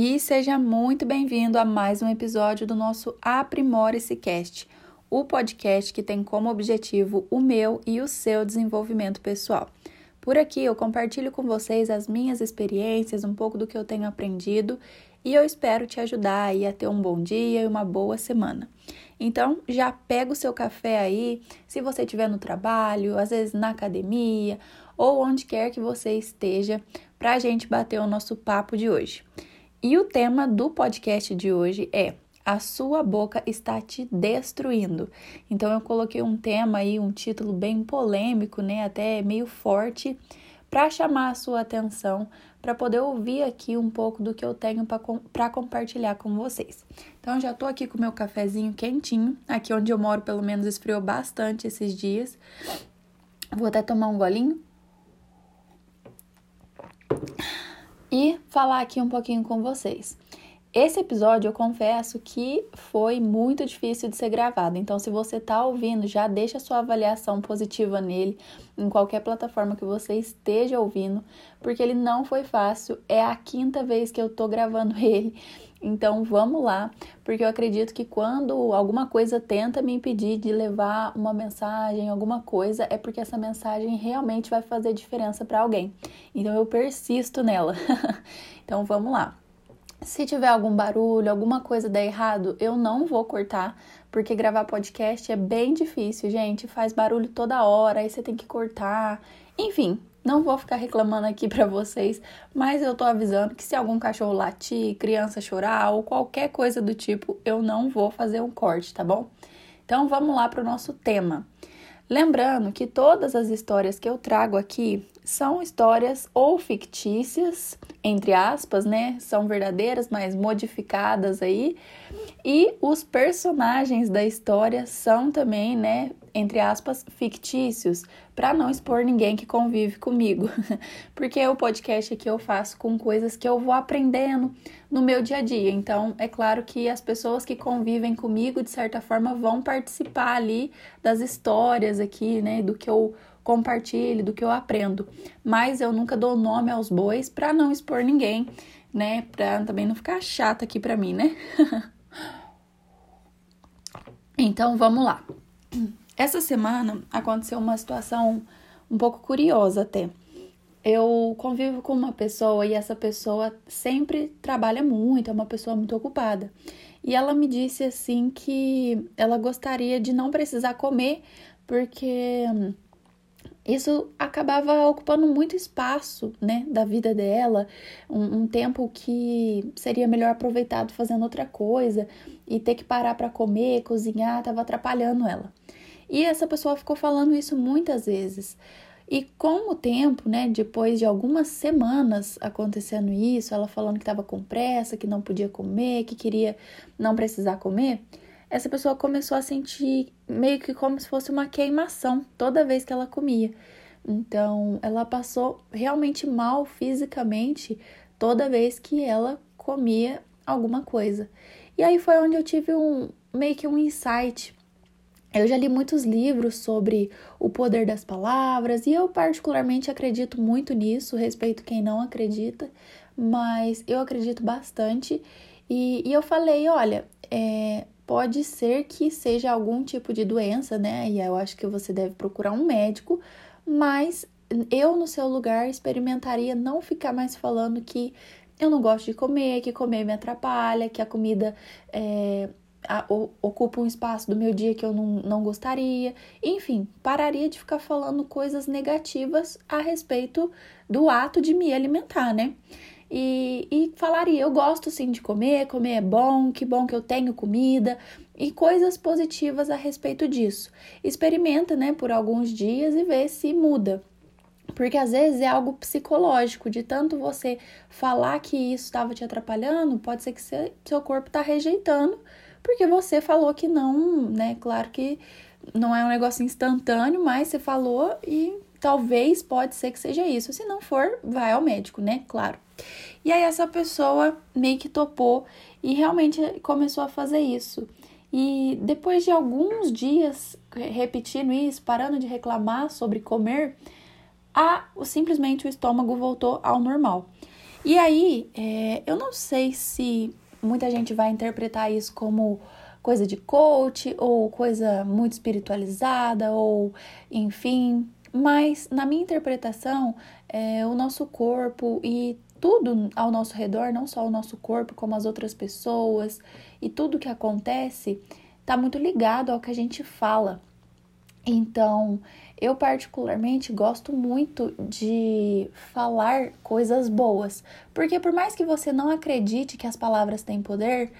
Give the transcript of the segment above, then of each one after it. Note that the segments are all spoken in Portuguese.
E seja muito bem-vindo a mais um episódio do nosso Aprimore-se Cast, o podcast que tem como objetivo o meu e o seu desenvolvimento pessoal. Por aqui eu compartilho com vocês as minhas experiências, um pouco do que eu tenho aprendido e eu espero te ajudar aí a ter um bom dia e uma boa semana. Então já pega o seu café aí, se você estiver no trabalho, às vezes na academia ou onde quer que você esteja, para a gente bater o nosso papo de hoje. E o tema do podcast de hoje é: a sua boca está te destruindo. Então, eu coloquei um tema aí, um título bem polêmico, né? Até meio forte, para chamar a sua atenção, para poder ouvir aqui um pouco do que eu tenho para compartilhar com vocês. Então, já estou aqui com o meu cafezinho quentinho. Aqui onde eu moro, pelo menos, esfriou bastante esses dias. Vou até tomar um golinho. E falar aqui um pouquinho com vocês. Esse episódio, eu confesso que foi muito difícil de ser gravado, então se você está ouvindo, já deixa sua avaliação positiva nele, em qualquer plataforma que você esteja ouvindo, porque ele não foi fácil, é a quinta vez que eu estou gravando ele, então vamos lá, porque eu acredito que quando alguma coisa tenta me impedir de levar uma mensagem, alguma coisa, é porque essa mensagem realmente vai fazer diferença para alguém, então eu persisto nela, então vamos lá. Se tiver algum barulho, alguma coisa der errado, eu não vou cortar, porque gravar podcast é bem difícil, gente, faz barulho toda hora, aí você tem que cortar, enfim, não vou ficar reclamando aqui pra vocês, mas eu tô avisando que se algum cachorro latir, criança chorar ou qualquer coisa do tipo, eu não vou fazer um corte, tá bom? Então vamos lá pro nosso tema. Lembrando que todas as histórias que eu trago aqui são histórias ou fictícias, entre aspas, né? São verdadeiras, mas modificadas aí. E os personagens da história são também, né, entre aspas, fictícios, para não expor ninguém que convive comigo. Porque o podcast aqui eu faço com coisas que eu vou aprendendo no meu dia a dia. Então, é claro que as pessoas que convivem comigo, de certa forma, vão participar ali das histórias aqui, né, do que eu compartilho, do que eu aprendo, mas eu nunca dou nome aos bois para não expor ninguém, né, para também não ficar chato aqui para mim, né? Então, vamos lá. Essa semana aconteceu uma situação um pouco curiosa até. Eu convivo com uma pessoa e essa pessoa sempre trabalha muito, é uma pessoa muito ocupada. E ela me disse assim que ela gostaria de não precisar comer porque isso acabava ocupando muito espaço, né, da vida dela, um tempo que seria melhor aproveitado fazendo outra coisa e ter que parar para comer, cozinhar, estava atrapalhando ela. E essa pessoa ficou falando isso muitas vezes. E com o tempo, né, depois de algumas semanas acontecendo isso, ela falando que estava com pressa, que não podia comer, que queria não precisar comer, essa pessoa começou a sentir meio que como se fosse uma queimação toda vez que ela comia. Então, ela passou realmente mal fisicamente toda vez que ela comia alguma coisa. E aí foi onde eu tive meio que um insight. Eu já li muitos livros sobre o poder das palavras e eu particularmente acredito muito nisso, respeito quem não acredita, mas eu acredito bastante. E eu falei, olha, pode ser que seja algum tipo de doença, né? E eu acho que você deve procurar um médico, mas eu, no seu lugar, experimentaria não ficar mais falando que eu não gosto de comer, que comer me atrapalha, que a comida ocupa um espaço do meu dia que eu não gostaria. Enfim, pararia de ficar falando coisas negativas a respeito do ato de me alimentar, né? E falaria, eu gosto sim de comer é bom que eu tenho comida, e coisas positivas a respeito disso. Experimenta, né, por alguns dias e vê se muda. Porque às vezes é algo psicológico, de tanto você falar que isso estava te atrapalhando, pode ser que seu corpo está rejeitando, porque você falou que não, né, claro que não é um negócio instantâneo, mas você falou e talvez pode ser que seja isso, se não for, vai ao médico, né, claro. E aí essa pessoa meio que topou e realmente começou a fazer isso. E depois de alguns dias repetindo isso, parando de reclamar sobre comer, simplesmente o estômago voltou ao normal. E aí, eu não sei se muita gente vai interpretar isso como coisa de coach ou coisa muito espiritualizada ou enfim, mas na minha interpretação, o nosso corpo e tudo ao nosso redor, não só o nosso corpo, como as outras pessoas e tudo que acontece, está muito ligado ao que a gente fala. Então, eu particularmente gosto muito de falar coisas boas, porque por mais que você não acredite que as palavras têm poder,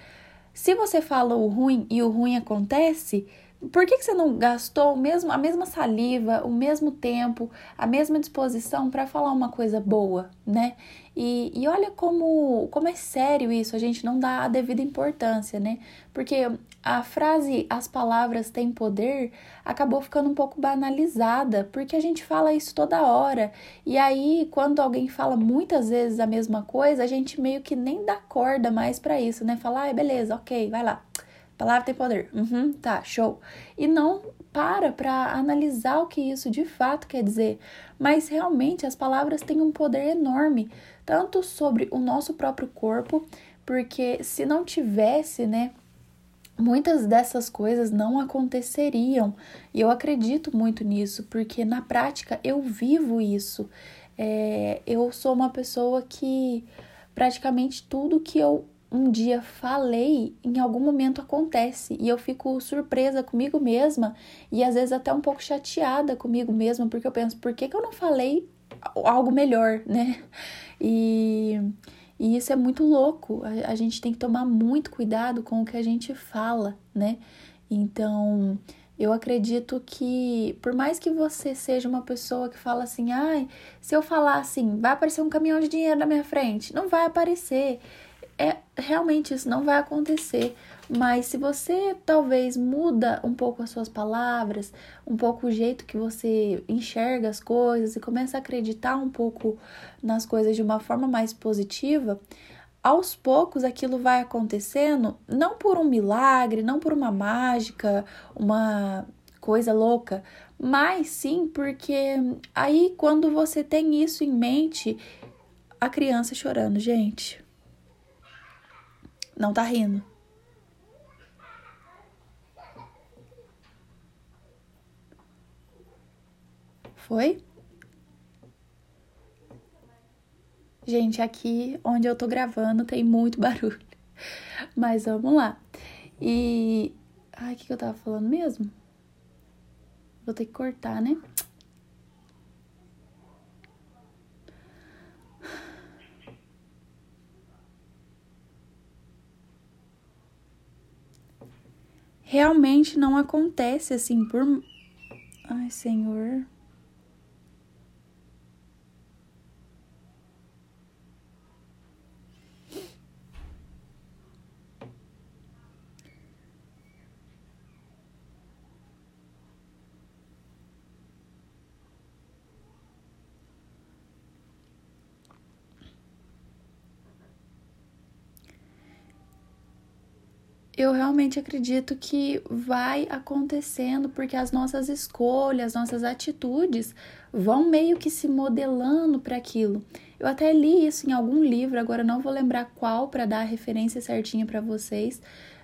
se você fala o ruim e o ruim acontece, por que você não gastou a mesma saliva, o mesmo tempo, a mesma disposição para falar uma coisa boa, né? E olha como é sério isso, a gente não dá a devida importância, né? Porque a frase, as palavras têm poder, acabou ficando um pouco banalizada, porque a gente fala isso toda hora. E aí, quando alguém fala muitas vezes a mesma coisa, a gente meio que nem dá corda mais para isso, né? Fala, beleza, ok, vai lá. Palavra tem poder. Tá, show. E não para analisar o que isso de fato quer dizer. Mas realmente as palavras têm um poder enorme, tanto sobre o nosso próprio corpo, porque se não tivesse, né, muitas dessas coisas não aconteceriam. E eu acredito muito nisso, porque na prática eu vivo isso. Eu sou uma pessoa que praticamente tudo que eu um dia falei, em algum momento acontece, e eu fico surpresa comigo mesma, e às vezes até um pouco chateada comigo mesma, porque eu penso, por que eu não falei algo melhor, né? E isso é muito louco, a gente tem que tomar muito cuidado com o que a gente fala, né? Então, eu acredito que, por mais que você seja uma pessoa que fala assim, se eu falar assim, vai aparecer um caminhão de dinheiro na minha frente, não vai aparecer. Realmente isso não vai acontecer, mas se você talvez muda um pouco as suas palavras, um pouco o jeito que você enxerga as coisas e começa a acreditar um pouco nas coisas de uma forma mais positiva, aos poucos aquilo vai acontecendo, não por um milagre, não por uma mágica, uma coisa louca, mas sim porque aí quando você tem isso em mente, a criança chorando, gente. Não tá rindo. Foi? Gente, aqui onde eu tô gravando tem muito barulho. Mas vamos lá. E... o que eu tava falando mesmo? Vou ter que cortar, né? Realmente não acontece assim por... Ai, Senhor. Eu realmente acredito que vai acontecendo, porque as nossas escolhas, nossas atitudes vão meio que se modelando para aquilo. Eu até li isso em algum livro, agora não vou lembrar qual para dar a referência certinha para vocês,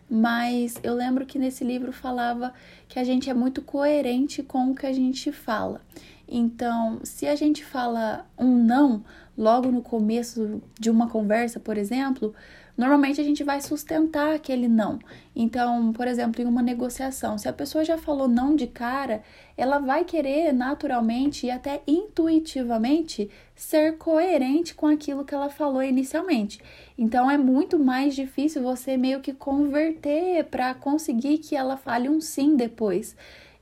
mas eu lembro que nesse livro falava que a gente é muito coerente com o que a gente fala. Então, se a gente fala um não logo no começo de uma conversa, por exemplo, normalmente a gente vai sustentar aquele não. Então, por exemplo, em uma negociação, se a pessoa já falou não de cara, ela vai querer naturalmente e até intuitivamente ser coerente com aquilo que ela falou inicialmente. Então, é muito mais difícil você meio que converter para conseguir que ela fale um sim depois.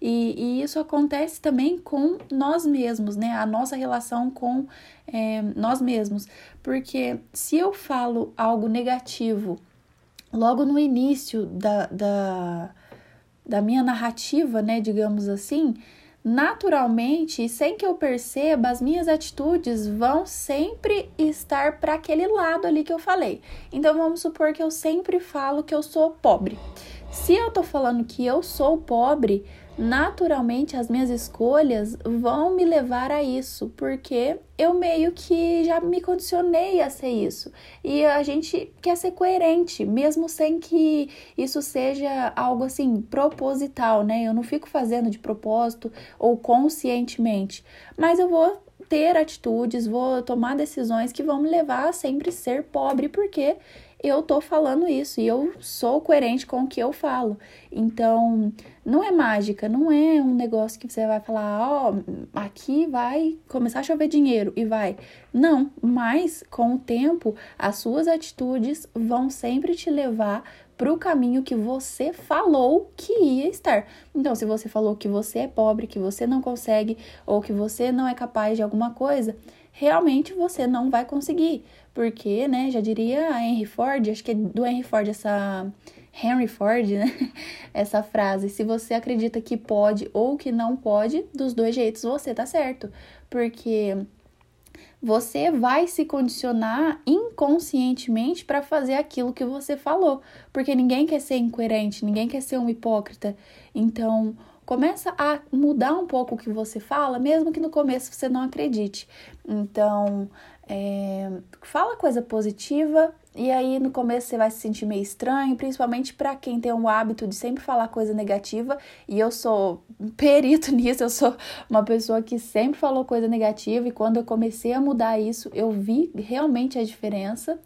E isso acontece também com nós mesmos, né? A nossa relação com nós mesmos. Porque se eu falo algo negativo logo no início da minha narrativa, né? Digamos assim, naturalmente, sem que eu perceba, as minhas atitudes vão sempre estar para aquele lado ali que eu falei. Então, vamos supor que eu sempre falo que eu sou pobre. Se eu tô falando que eu sou pobre, naturalmente as minhas escolhas vão me levar a isso, porque eu meio que já me condicionei a ser isso. E a gente quer ser coerente, mesmo sem que isso seja algo assim proposital, né? Eu não fico fazendo de propósito ou conscientemente, mas eu vou ter atitudes, vou tomar decisões que vão me levar a sempre ser pobre, porque eu tô falando isso e eu sou coerente com o que eu falo. Então, não é mágica, não é um negócio que você vai falar, aqui vai começar a chover dinheiro e vai. Não, mas com o tempo, as suas atitudes vão sempre te levar para o caminho que você falou que ia estar. Então, se você falou que você é pobre, que você não consegue ou que você não é capaz de alguma coisa, realmente você não vai conseguir, porque, né, já diria a Henry Ford, acho que é do Henry Ford essa frase, se você acredita que pode ou que não pode, dos dois jeitos você tá certo, porque você vai se condicionar inconscientemente para fazer aquilo que você falou, porque ninguém quer ser incoerente, ninguém quer ser um hipócrita, então começa a mudar um pouco o que você fala, mesmo que no começo você não acredite. Então, fala coisa positiva e aí no começo você vai se sentir meio estranho, principalmente para quem tem o hábito de sempre falar coisa negativa, e eu sou perito nisso, eu sou uma pessoa que sempre falou coisa negativa, e quando eu comecei a mudar isso, eu vi realmente a diferença.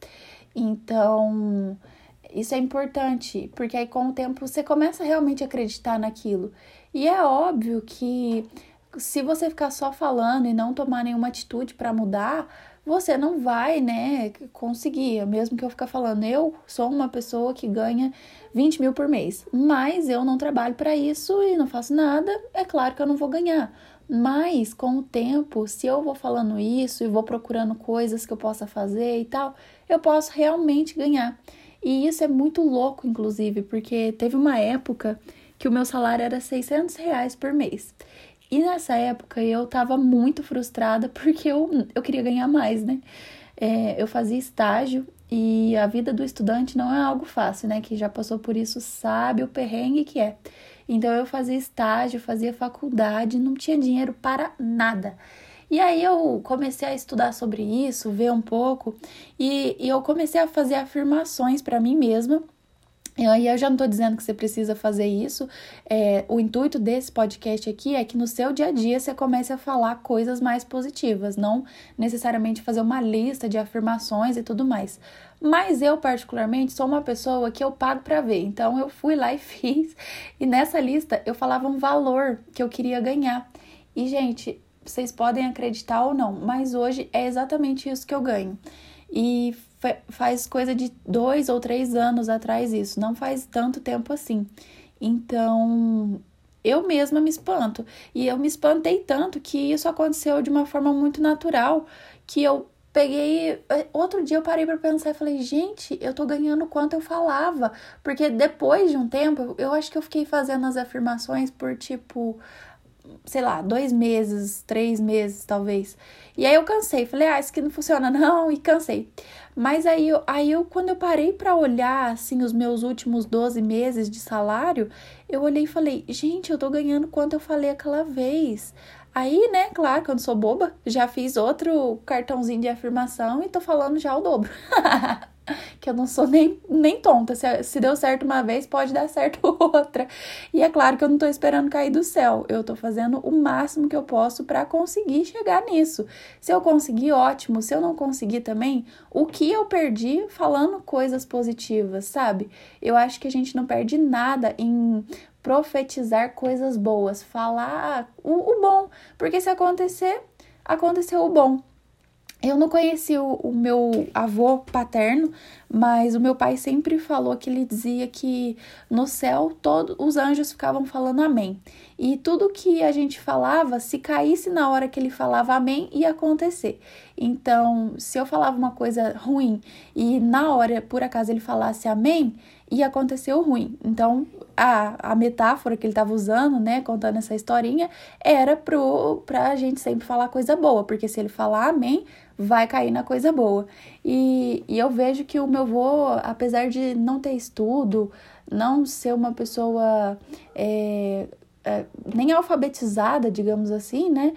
Então, isso é importante, porque aí com o tempo você começa realmente a acreditar naquilo. E é óbvio que se você ficar só falando e não tomar nenhuma atitude para mudar, você não vai, né, conseguir. Mesmo que eu ficar falando, eu sou uma pessoa que ganha 20 mil por mês, mas eu não trabalho para isso e não faço nada, é claro que eu não vou ganhar. Mas com o tempo, se eu vou falando isso e vou procurando coisas que eu possa fazer e tal, eu posso realmente ganhar. E isso é muito louco, inclusive, porque teve uma época que o meu salário era R$600 por mês. E nessa época eu tava muito frustrada porque eu queria ganhar mais, né? Eu fazia estágio e a vida do estudante não é algo fácil, né? Quem já passou por isso sabe o perrengue que é. Então eu fazia estágio, fazia faculdade, não tinha dinheiro para nada. E aí eu comecei a estudar sobre isso, ver um pouco, e eu comecei a fazer afirmações para mim mesma. E aí eu já não estou dizendo que você precisa fazer isso, o intuito desse podcast aqui é que no seu dia a dia você comece a falar coisas mais positivas, não necessariamente fazer uma lista de afirmações e tudo mais. Mas eu, particularmente, sou uma pessoa que eu pago pra ver, então eu fui lá e fiz, e nessa lista eu falava um valor que eu queria ganhar, e gente, vocês podem acreditar ou não, mas hoje é exatamente isso que eu ganho. E faz coisa de 2 ou 3 anos atrás isso, não faz tanto tempo assim. Então, eu mesma me espanto. E eu me espantei tanto que isso aconteceu de uma forma muito natural, que eu peguei, outro dia eu parei pra pensar e falei, gente, eu tô ganhando quanto eu falava, porque depois de um tempo, eu acho que eu fiquei fazendo as afirmações por tipo, sei lá, 2 meses, 3 meses, talvez. E aí eu cansei, falei, isso aqui não funciona não, e cansei. Mas aí eu quando eu parei pra olhar, assim, os meus últimos 12 meses de salário, eu olhei e falei, gente, eu tô ganhando quanto eu falei aquela vez. Aí, né, claro que eu não sou boba, já fiz outro cartãozinho de afirmação e tô falando já o dobro. Que eu não sou nem tonta, se deu certo uma vez, pode dar certo outra. E é claro que eu não tô esperando cair do céu, eu tô fazendo o máximo que eu posso pra conseguir chegar nisso. Se eu conseguir, ótimo, se eu não conseguir também, o que eu perdi falando coisas positivas, sabe? Eu acho que a gente não perde nada em profetizar coisas boas, falar o bom, porque se acontecer, aconteceu o bom. Eu não conheci o meu avô paterno, mas o meu pai sempre falou que ele dizia que no céu todos os anjos ficavam falando amém. E tudo que a gente falava, se caísse na hora que ele falava amém, ia acontecer. Então, se eu falava uma coisa ruim e na hora, por acaso, ele falasse amém, ia acontecer o ruim. Então, a metáfora que ele estava usando, né, contando essa historinha, era pra gente sempre falar coisa boa, porque se ele falar amém, vai cair na coisa boa. E eu vejo que o meu avô, apesar de não ter estudo, não ser uma pessoa nem alfabetizada, digamos assim, né,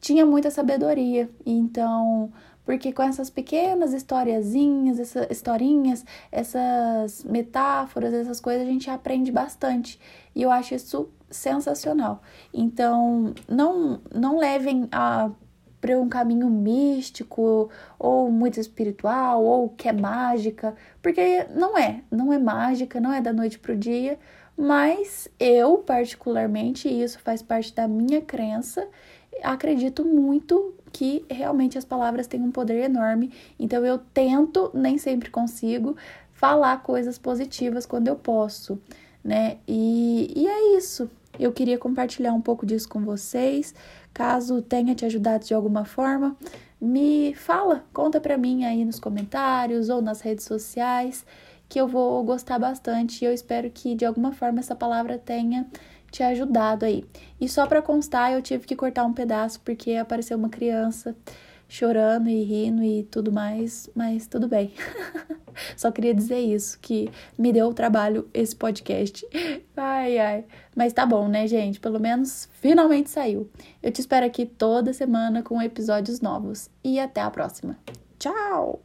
tinha muita sabedoria. Então, porque com essas pequenas historiazinhas, essas historinhas, essas metáforas, essas coisas, a gente aprende bastante. E eu acho isso sensacional. Então, não levem para um caminho místico, ou muito espiritual, ou que é mágica, porque não é mágica, não é da noite para o dia, mas eu, particularmente, isso faz parte da minha crença, acredito muito que realmente as palavras têm um poder enorme, então eu tento, nem sempre consigo, falar coisas positivas quando eu posso, né? E é isso. Eu queria compartilhar um pouco disso com vocês. Caso tenha te ajudado de alguma forma, me fala, conta pra mim aí nos comentários ou nas redes sociais, que eu vou gostar bastante e eu espero que de alguma forma essa palavra tenha te ajudado aí. E só pra constar, eu tive que cortar um pedaço porque apareceu uma criança chorando e rindo e tudo mais, mas tudo bem. Só queria dizer isso, que me deu trabalho esse podcast. Ai. Mas tá bom, né, gente? Pelo menos finalmente saiu. Eu te espero aqui toda semana com episódios novos. E até a próxima. Tchau!